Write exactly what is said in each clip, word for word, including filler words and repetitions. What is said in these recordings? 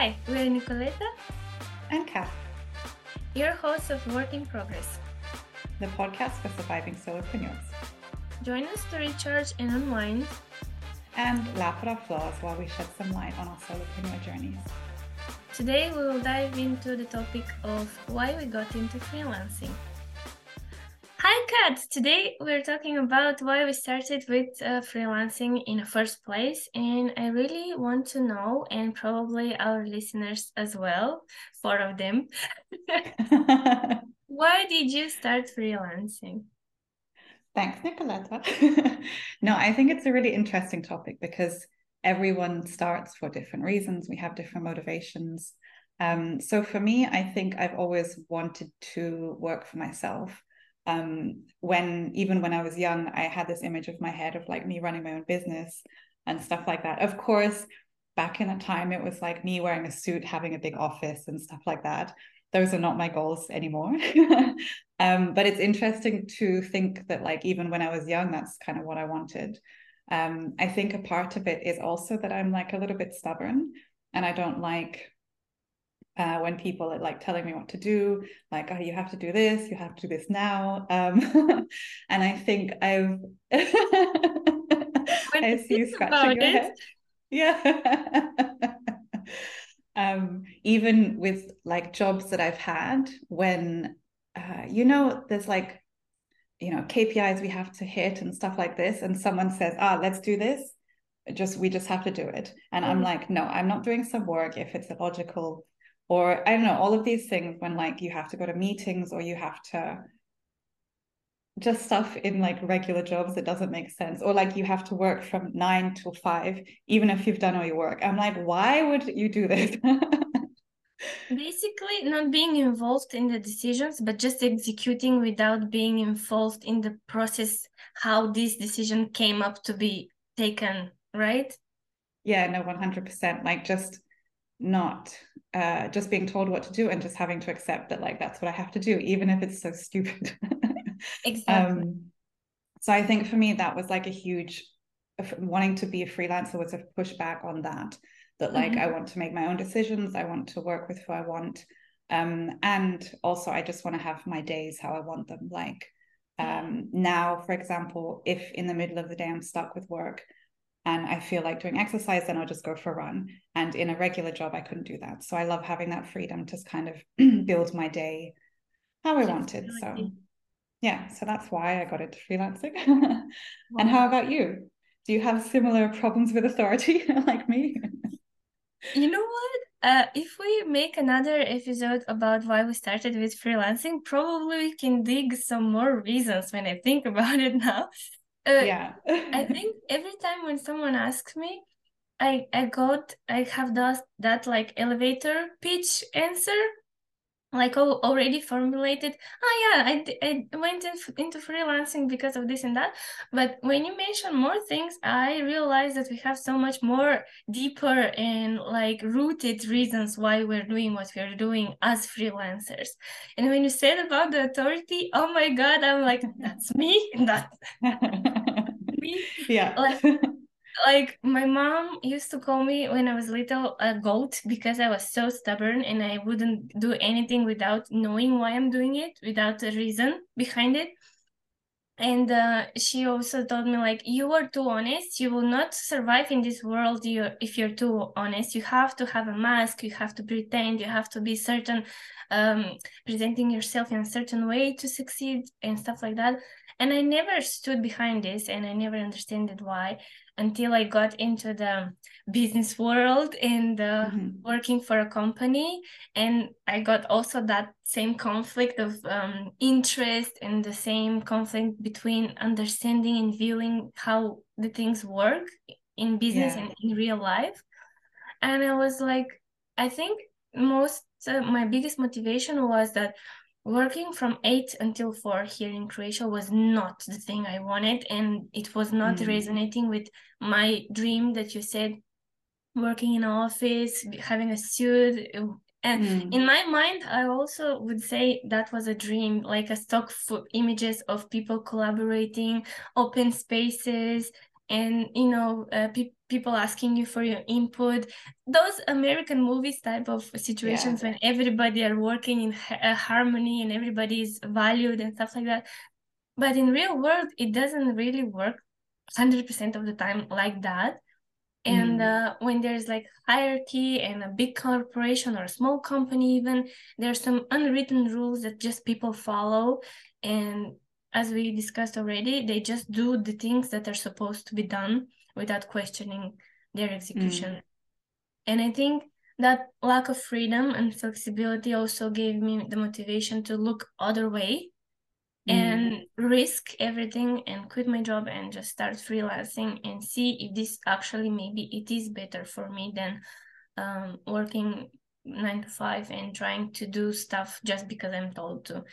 Hi, we're Nicoleta and Kath, your hosts of Work in Progress, the podcast for surviving solopreneurs. Join us to recharge and unwind and laugh at our flaws while we shed some light on our solopreneur journeys. Today we will dive into the topic of why we got into freelancing. Hi Kath! Today we're talking about why we started with uh, freelancing in the first place, and I really want to know, and probably our listeners as well, four of them, why did you start freelancing? Thanks, Nicoleta. No, I think it's a really interesting topic because everyone starts for different reasons. We have different motivations. Um, so for me, I think I've always wanted to work for myself. Um, when, even when I was young, I had this image of my head of like me running my own business and stuff like that. Of course, back in that time, it was like me wearing a suit, having a big office and stuff like that. Those are not my goals anymore. um, but it's interesting to think that like, even when I was young, that's kind of what I wanted. Um, I think a part of it is also that I'm like a little bit stubborn, and I don't like Uh, when people are like telling me what to do, like, oh, you have to do this, you have to do this now. Um, and I think I've, I see you scratching your head. Yeah. um, even with like jobs that I've had when, uh, you know, there's like, you know, K P Is we have to hit and stuff like this. And someone says, ah, let's do this. Just, we just have to do it. And mm-hmm. I'm like, no, I'm not doing some work if it's illogical. Or I don't know, all of these things when like you have to go to meetings or you have to just stuff in like regular jobs that doesn't make sense, or like you have to work from nine till five, even if you've done all your work. I'm like, why would you do this? Basically not being involved in the decisions, but just executing without being involved in the process, how this decision came up to be taken, right? Yeah, no, one hundred percent. Like just not uh just being told what to do and just having to accept that like that's what I have to do, even if it's so stupid. Exactly. Um, so I think for me that was like a huge wanting to be a freelancer was a pushback on that that like mm-hmm. I want to make my own decisions, I want to work with who I want, um and also I just want to have my days how I want them. Like um now, for example, if in the middle of the day I'm stuck with work and I feel like doing exercise, then I'll just go for a run. And in a regular job, I couldn't do that. So I love having that freedom to kind of build my day how I wanted. So yeah, so that's why I got into freelancing. Wow. And how about you? Do you have similar problems with authority like me? You know what? Uh, if we make another episode about why we started with freelancing, probably we can dig some more reasons when I think about it now. Uh, yeah. I think every time when someone asks me, I I got I have that that like elevator pitch answer, like oh, already formulated. Oh yeah, I, I went in, into freelancing because of this and that. But when you mention more things, I realize that we have so much more deeper and like rooted reasons why we're doing what we're doing as freelancers. And when you said about the authority, oh my God, I'm like, that's me, that's me. Yeah. Like, Like, my mom used to call me when I was little a goat because I was so stubborn and I wouldn't do anything without knowing why I'm doing it, without a reason behind it. And uh, she also told me, like, you are too honest. You will not survive in this world you're, if you're too honest. You have to have a mask. You have to pretend. You have to be certain, um, presenting yourself in a certain way to succeed and stuff like that. And I never stood behind this and I never understood why until I got into the business world and uh, mm-hmm. working for a company. And I got also that same conflict of um, interest and the same conflict between understanding and viewing how the things work in business yeah. and in real life. And I was like, I think most, uh, my biggest motivation was that working from eight until four here in Croatia was not the thing I wanted, and it was not mm. resonating with my dream that you said, working in an office, having a suit. And mm. in my mind, I also would say that was a dream, like a stock for images of people collaborating, open spaces, and, you know, uh, pe people asking you for your input. Those American movies type of situations, yeah, when everybody are working in ha harmony and everybody is valued and stuff like that. But in real world, it doesn't really work one hundred percent of the time like that. And uh, when there's like hierarchy and a big corporation or a small company, even, there's some unwritten rules that just people follow. And as we discussed already, they just do the things that are supposed to be done without questioning their execution. Mm. And I think that lack of freedom and flexibility also gave me the motivation to look other way and risk everything and quit my job and just start freelancing and see if this actually maybe it is better for me than um, working nine to five and trying to do stuff just because I'm told to.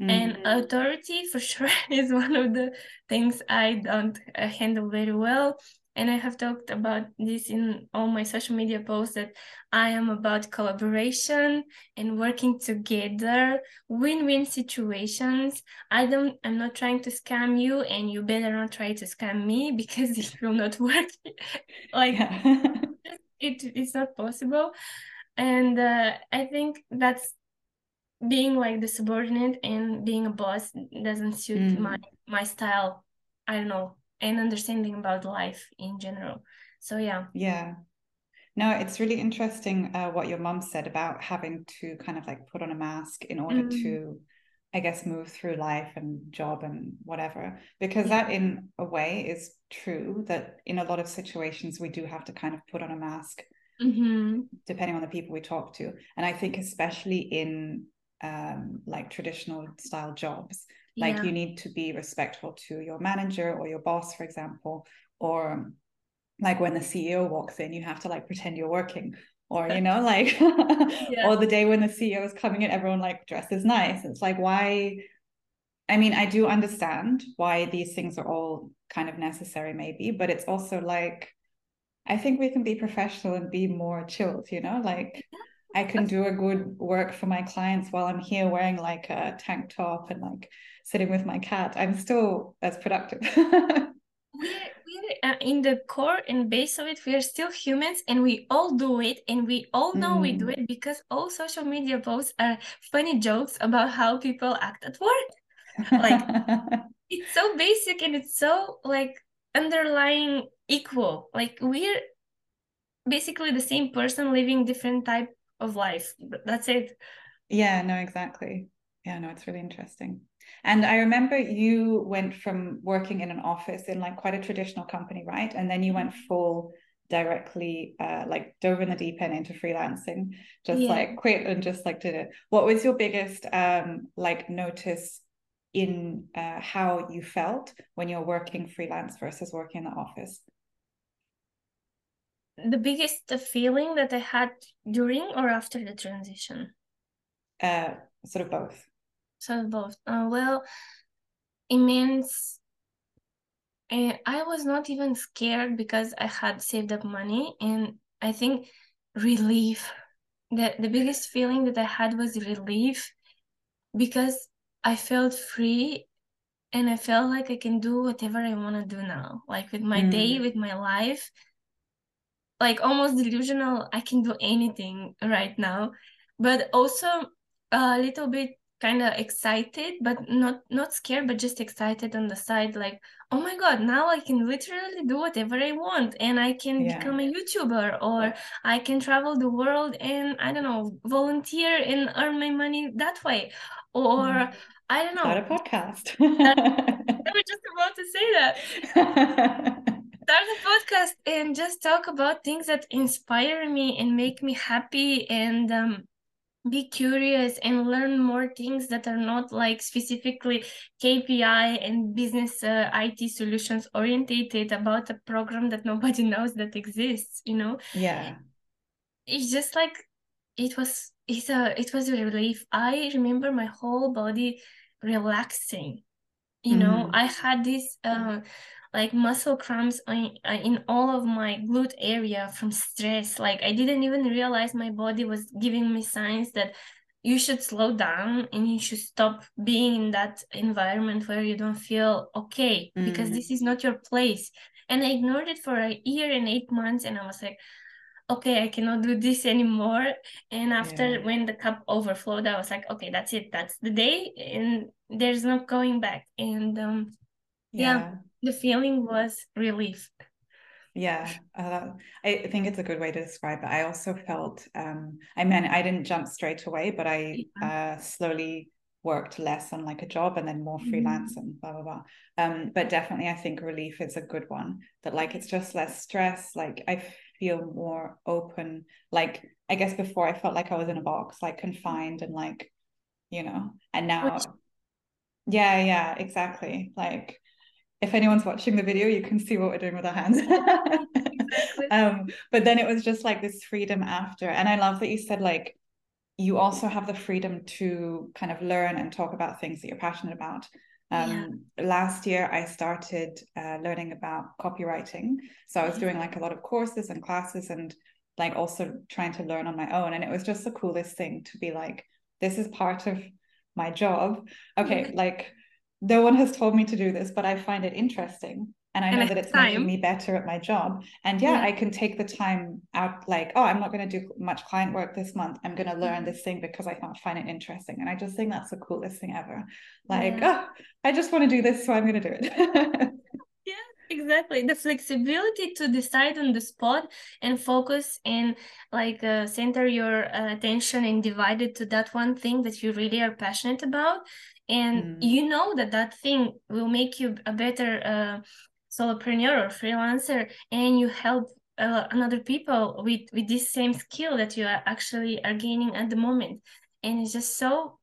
Mm-hmm. And authority for sure is one of the things I don't uh, handle very well. And I have talked about this in all my social media posts, that I am about collaboration and working together, win-win situations. I don't, I'm not trying to scam you, and you better not try to scam me, because it will not work. Like, yeah. it, it's not possible. And uh, I think that's being like the subordinate and being a boss doesn't suit mm. my, my style. I don't know. And understanding about life in general. So yeah. Yeah. No, it's really interesting uh, what your mom said about having to kind of like put on a mask in order mm. to, I guess, move through life and job and whatever, because yeah. that in a way is true, that in a lot of situations we do have to kind of put on a mask mm-hmm. depending on the people we talk to. And I think especially in um, like traditional style jobs, like yeah. you need to be respectful to your manager or your boss, for example, or like when the C E O walks in, you have to like pretend you're working, or, you know, like, yeah. or the day when the C E O is coming in, everyone like dresses nice. It's like, why? I mean, I do understand why these things are all kind of necessary maybe, but it's also like, I think we can be professional and be more chilled, you know, like, I can do a good work for my clients while I'm here wearing like a tank top and like sitting with my cat. I'm still as productive. we're, we're in the core and base of it, we are still humans, and we all do it, and we all know mm. we do it, because all social media posts are funny jokes about how people act at work. Like, it's so basic, and it's so like underlying equal. Like, we're basically the same person living different type of life. That's it. Yeah, no, exactly. Yeah, no, it's really interesting. And I remember you went from working in an office in like quite a traditional company, right? And then you went full directly, uh, like dove in the deep end into freelancing, just yeah. like quit and just like did it. What was your biggest um, like notice in uh, how you felt when you're working freelance versus working in the office? The biggest feeling that I had during or after the transition? Uh, sort of both. Sort of both. Uh, well, immense. Uh, I was not even scared because I had saved up money, and I think relief. The, the biggest feeling that I had was relief, because I felt free, and I felt like I can do whatever I want to do now, like with my mm. day, with my life. Like almost delusional, I can do anything right now, but also a little bit kind of excited, but not not scared, but just excited on the side, like, oh my God, now I can literally do whatever I want, and I can yeah. become a YouTuber, or I can travel the world and, I don't know, volunteer and earn my money that way, or mm. I don't know. Start a podcast. I was just about to say that. Start a podcast and just talk about things that inspire me and make me happy, and um, be curious and learn more things that are not like specifically K P I and business uh, I T solutions orientated about a program that nobody knows that exists, you know? Yeah. It's just like, it was, it's a, it was a relief. I remember my whole body relaxing, you mm-hmm. know? I had this... Uh, like muscle cramps in, in all of my glute area from stress. Like, I didn't even realize my body was giving me signs that you should slow down and you should stop being in that environment where you don't feel okay, mm. because this is not your place. And I ignored it for a year and eight months. And I was like, okay, I cannot do this anymore. And after yeah. when the cup overflowed, I was like, okay, that's it. That's the day. And there's no going back. And um, yeah. yeah, the feeling was relief. Yeah, uh, I think it's a good way to describe it. I also felt, um, I mean, I didn't jump straight away, but I yeah. uh, slowly worked less on like a job and then more freelance mm-hmm. and blah, blah, blah. Um, but definitely I think relief is a good one, that like, it's just less stress. Like I feel more open. Like, I guess before I felt like I was in a box, like confined and like, you know, and now, Which- yeah, yeah, exactly. Like, if anyone's watching the video, you can see what we're doing with our hands. um, but then it was just like this freedom after. And I love that you said, like, you also have the freedom to kind of learn and talk about things that you're passionate about. Um, yeah. Last year, I started uh, learning about copywriting. So I was doing like a lot of courses and classes and like also trying to learn on my own. And it was just the coolest thing to be like, this is part of my job. Okay, like, no one has told me to do this, but I find it interesting. And I know and that it's time. making me better at my job. And yeah, yeah, I can take the time out, like, oh, I'm not going to do much client work this month. I'm going to learn this thing because I find it interesting. And I just think that's the coolest thing ever. Like, yeah. oh, I just want to do this, so I'm going to do it. Yeah, exactly. The flexibility to decide on the spot and focus and like uh, center your uh, attention and divide it to that one thing that you really are passionate about. And mm. you know that that thing will make you a better uh, solopreneur or freelancer, and you help uh, another people with, with this same skill that you are actually are gaining at the moment. And it's just so,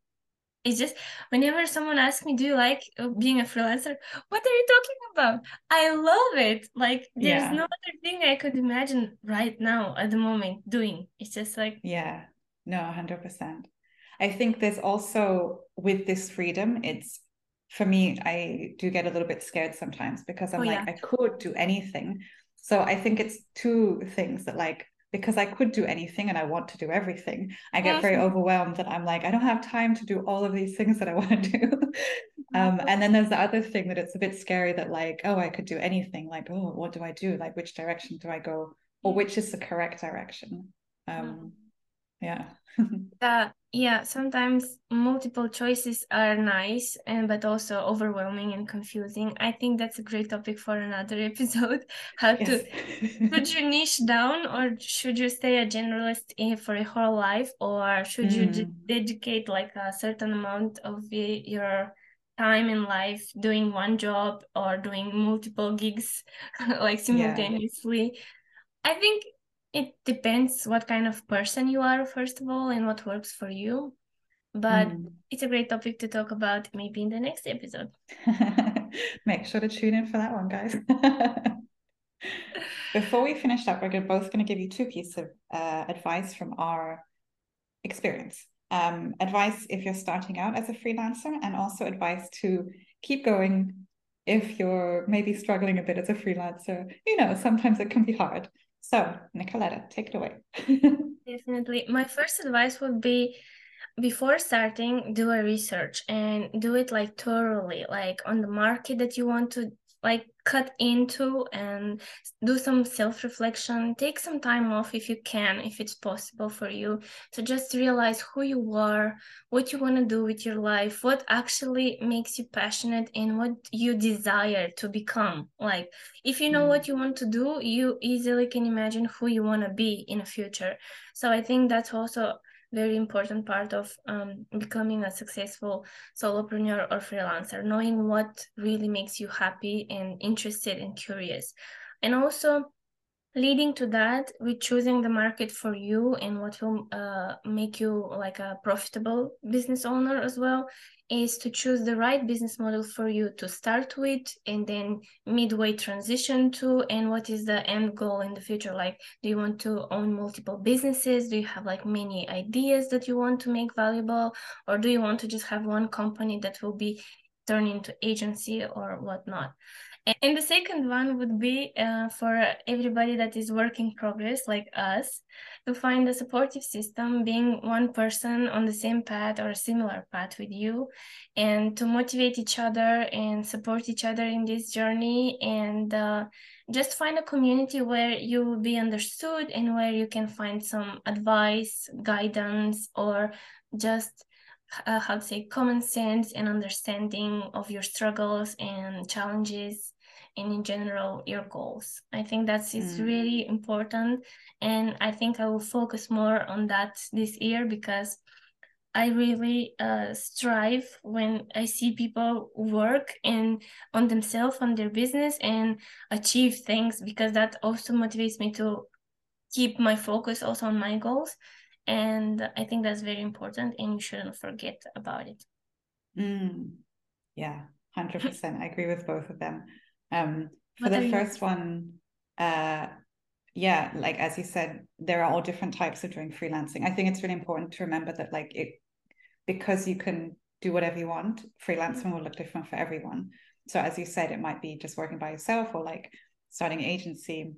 it's just, whenever someone asks me, do you like being a freelancer? What are you talking about? I love it. Like, there's yeah. no other thing I could imagine right now at the moment doing. It's just like. Yeah, no, one hundred percent. I think there's also, with this freedom, it's, for me, I do get a little bit scared sometimes because I'm oh, like, yeah. I could do anything. So I think it's two things that like, because I could do anything and I want to do everything, I get very overwhelmed that I'm like, I don't have time to do all of these things that I want to do. um, and then there's the other thing that it's a bit scary that like, oh, I could do anything. Like, oh, what do I do? Like, which direction do I go? Or which is the correct direction? Um, yeah. uh, yeah, sometimes multiple choices are nice, and but also overwhelming and confusing. I think that's a great topic for another episode. How yes. to should you niche down, or should you stay a generalist in, for your whole life, or should mm. you d- dedicate like a certain amount of your time in life doing one job or doing multiple gigs like simultaneously? Yeah. I think it depends what kind of person you are, first of all, and what works for you. But mm. it's a great topic to talk about maybe in the next episode. Make sure to tune in for that one, guys. Before we finish up, we're both going to give you two pieces of uh, advice from our experience. Um, advice if you're starting out as a freelancer, and also advice to keep going if you're maybe struggling a bit as a freelancer. You know, sometimes it can be hard. So, Nicoleta, take it away. Definitely. My first advice would be, before starting, do a research and do it like thoroughly, like on the market that you want to like cut into, and do some self-reflection. Take some time off if you can, if it's possible for you. So just realize who you are, what you want to do with your life, what actually makes you passionate, and what you desire to become. Like, if you know what you want to do, you easily can imagine who you want to be in the future. So I think that's also very important part of um, becoming a successful solopreneur or freelancer, knowing what really makes you happy and interested and curious. And also leading to that with choosing the market for you and what will uh, make you like a profitable business owner as well, is to choose the right business model for you to start with, and then midway transition to, and what is the end goal in the future. Like, do you want to own multiple businesses? Do you have like many ideas that you want to make valuable? Or do you want to just have one company that will be turned into agency or whatnot? And the second one would be uh, for everybody that is work in progress, like us, to find a supportive system, being one person on the same path or a similar path with you, and to motivate each other and support each other in this journey, and uh, just find a community where you will be understood and where you can find some advice, guidance, or just Uh, how to say common sense and understanding of your struggles and challenges, and in general your goals. I think that is mm. really important, and I think I will focus more on that this year, because I really uh, strive when I see people work and on themselves, on their business, and achieve things, because that also motivates me to keep my focus also on my goals. And I think that's very important, and you shouldn't forget about it. Mm. Yeah, one hundred percent. I agree with both of them. Um, for the first one, uh, yeah, like as you said, there are all different types of doing freelancing. I think it's really important to remember that, like, it, because you can do whatever you want, freelancing will look different for everyone. So as you said, it might be just working by yourself or like starting an agency.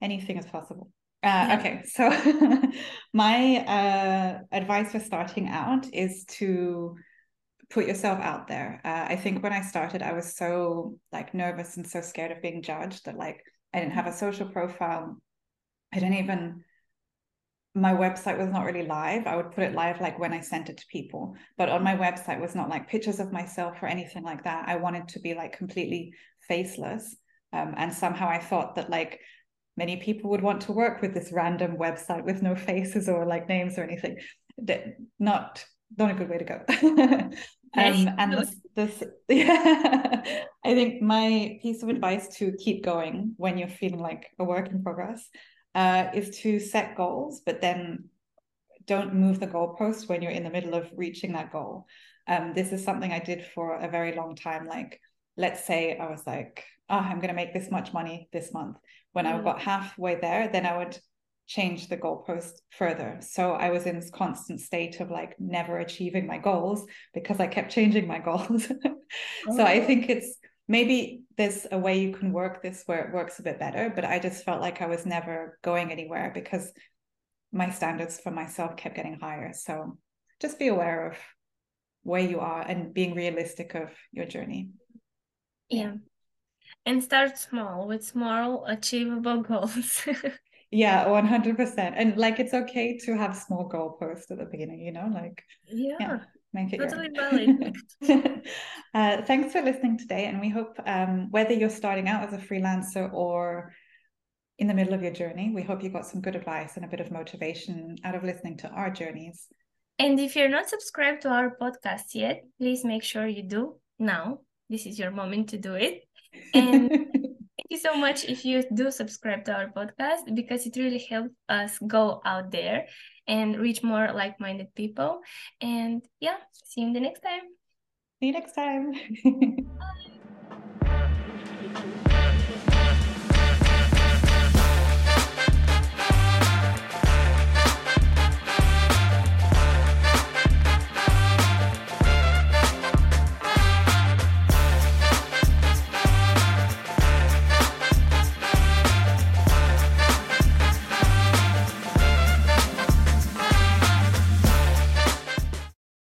Anything is possible. Uh, okay, so my uh, advice for starting out is to put yourself out there. Uh, I think when I started, I was so like nervous and so scared of being judged that like I didn't have a social profile. I didn't even, my website was not really live. I would put it live like when I sent it to people, but on my website was not like pictures of myself or anything like that. I wanted to be like completely faceless. Um, and somehow I thought that like, many people would want to work with this random website with no faces or like names or anything. Not, not a good way to go. um, and this, this yeah. I think my piece of advice to keep going when you're feeling like a work in progress uh, is to set goals, but then don't move the goalpost when you're in the middle of reaching that goal. Um, this is something I did for a very long time. Like, let's say I was like, oh, I'm going to make this much money this month. When I got halfway there, then I would change the goalpost further. So I was in this constant state of like never achieving my goals because I kept changing my goals. Oh. So I think it's maybe there's a way you can work this where it works a bit better, but I just felt like I was never going anywhere because my standards for myself kept getting higher. So just be aware of where you are and being realistic of your journey. Yeah. And start small with small achievable goals. Yeah, one hundred percent. And like, it's okay to have small goalposts at the beginning, you know, like, yeah, yeah make it totally valid. uh, thanks for listening today. And we hope um, whether you're starting out as a freelancer or in the middle of your journey, we hope you got some good advice and a bit of motivation out of listening to our journeys. And if you're not subscribed to our podcast yet, please make sure you do now. This is your moment to do it. And thank you so much if you do subscribe to our podcast, because it really helps us go out there and reach more like-minded people. And yeah, see you in the next time. See you next time. Bye.